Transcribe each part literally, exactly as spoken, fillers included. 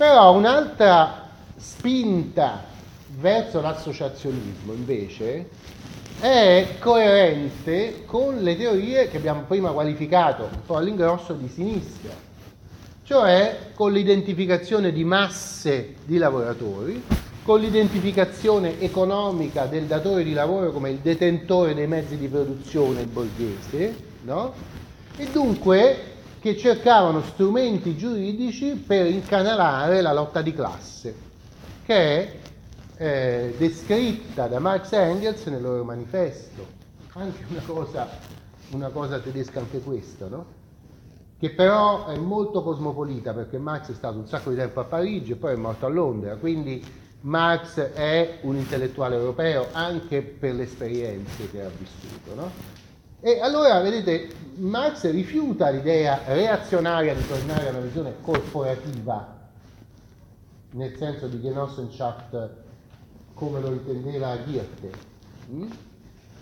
Però un'altra spinta verso l'associazionismo, invece, è coerente con le teorie che abbiamo prima qualificato un po' all'ingrosso di sinistra, cioè con l'identificazione di masse di lavoratori, con l'identificazione economica del datore di lavoro come il detentore dei mezzi di produzione, il borghese, no? E dunque che cercavano strumenti giuridici per incanalare la lotta di classe, che è eh, descritta da Marx e Engels nel loro manifesto. Anche una cosa, una cosa tedesca anche questa, no? Che però è molto cosmopolita, perché Marx è stato un sacco di tempo a Parigi e poi è morto a Londra, quindi Marx è un intellettuale europeo anche per le esperienze che ha vissuto, no? E allora, vedete, Marx rifiuta l'idea reazionaria di tornare a una visione corporativa, nel senso di Genossenschaft come lo intendeva Hirte.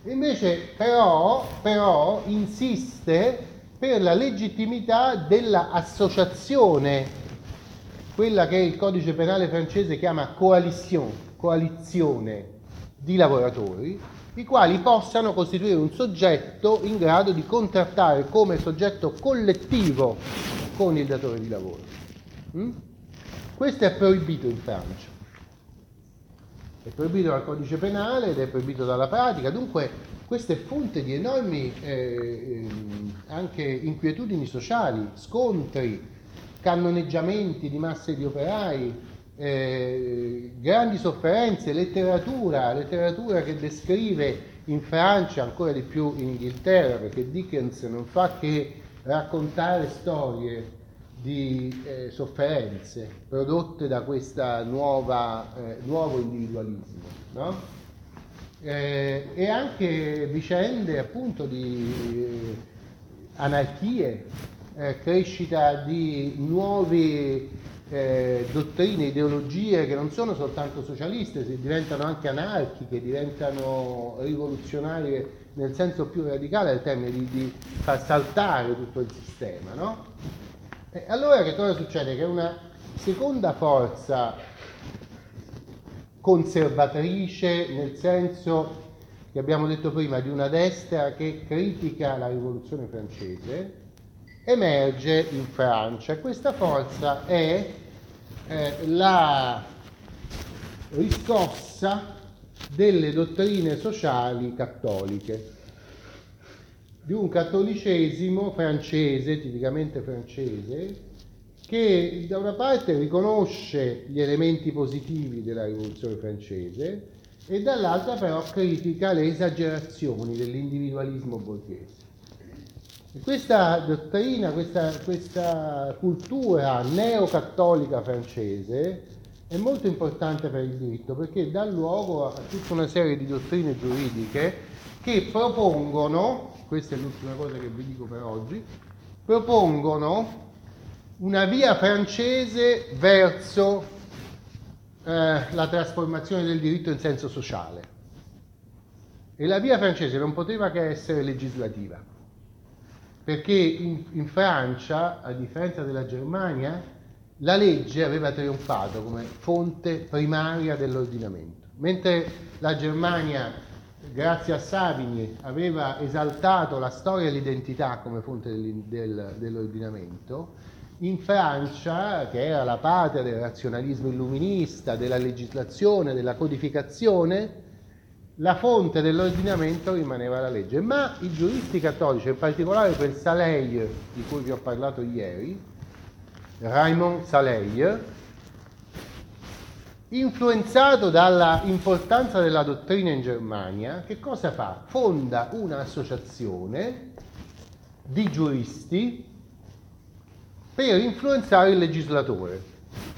Invece, però, però, insiste per la legittimità della associazione, quella che il codice penale francese chiama coalition, coalizione di lavoratori, i quali possano costituire un soggetto in grado di contrattare come soggetto collettivo con il datore di lavoro. Mm? Questo è proibito in Francia. È proibito dal codice penale ed è proibito dalla pratica, dunque questa è fonte di enormi eh, anche inquietudini sociali, scontri, cannoneggiamenti di masse di operai, Eh, grandi sofferenze, letteratura, letteratura che descrive in Francia, ancora di più in Inghilterra, perché Dickens non fa che raccontare storie di eh, sofferenze prodotte da questa nuova eh, nuovo individualismo, no? eh, e anche vicende appunto di eh, anarchie, eh, crescita di nuovi Eh, dottrine, ideologie che non sono soltanto socialiste, si diventano anche anarchiche, diventano rivoluzionarie nel senso più radicale del termine, di, di far saltare tutto il sistema, no? E allora che cosa succede? Che una seconda forza conservatrice, nel senso che abbiamo detto prima di una destra che critica la rivoluzione francese, emerge in Francia. Questa forza è eh, la riscossa delle dottrine sociali cattoliche, di un cattolicesimo francese, tipicamente francese, che da una parte riconosce gli elementi positivi della rivoluzione francese e dall'altra però critica le esagerazioni dell'individualismo borghese. Questa dottrina, questa, questa cultura neocattolica francese è molto importante per il diritto, perché dà luogo a tutta una serie di dottrine giuridiche che propongono, questa è l'ultima cosa che vi dico per oggi, propongono una via francese verso eh, la trasformazione del diritto in senso sociale. E la via francese non poteva che essere legislativa. Perché in, in Francia, a differenza della Germania, la legge aveva trionfato come fonte primaria dell'ordinamento. Mentre la Germania, grazie a Savigny, aveva esaltato la storia e l'identità come fonte del, del, dell'ordinamento, in Francia, che era la patria del razionalismo illuminista, della legislazione, della codificazione, la fonte dell'ordinamento rimaneva la legge, ma i giuristi cattolici, in particolare quel Saleilles di cui vi ho parlato ieri, Raymond Saleilles, influenzato dalla importanza della dottrina in Germania, che cosa fa? Fonda un'associazione di giuristi per influenzare il legislatore.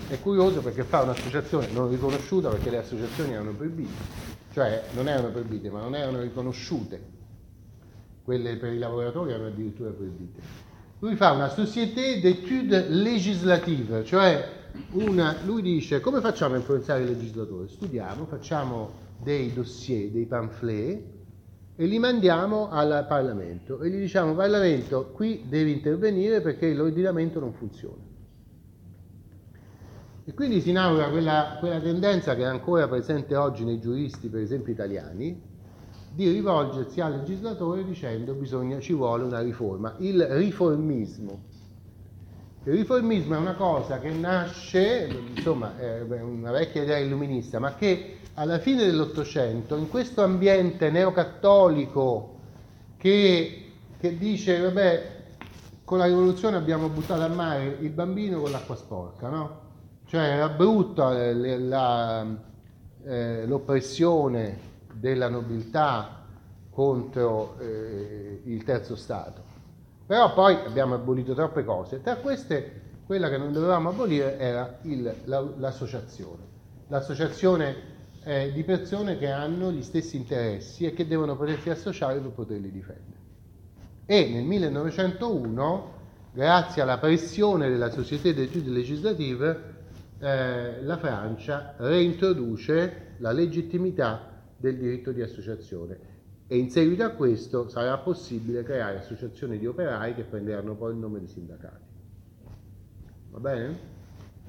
È curioso perché fa un'associazione non riconosciuta, perché le associazioni erano proibite. Cioè non erano proibite, ma non erano riconosciute. Quelle per i lavoratori erano addirittura proibite. Lui fa una Société d'études législatives, cioè una, lui dice: come facciamo a influenzare il legislatore? Studiamo, facciamo dei dossier, dei pamphlet e li mandiamo al Parlamento e gli diciamo: Parlamento, qui devi intervenire perché l'ordinamento non funziona. E quindi si inaugura quella, quella tendenza che è ancora presente oggi nei giuristi, per esempio italiani, di rivolgersi al legislatore dicendo bisogna, ci vuole una riforma, il riformismo. Il riformismo è una cosa che nasce, insomma, è una vecchia idea illuminista, ma che alla fine dell'Ottocento, in questo ambiente neocattolico che, che dice, vabbè, con la rivoluzione abbiamo buttato a mare il bambino con l'acqua sporca, no? Cioè era brutta la, la, eh, l'oppressione della nobiltà contro eh, il terzo stato, però poi abbiamo abolito troppe cose, tra queste quella che non dovevamo abolire era il, la, l'associazione, l'associazione eh, di persone che hanno gli stessi interessi e che devono potersi associare per poterli difendere. E nel millenovecentouno, grazie alla pressione della Société d'études législatives, eh, la Francia reintroduce la legittimità del diritto di associazione e in seguito a questo sarà possibile creare associazioni di operai che prenderanno poi il nome di sindacati. Va bene?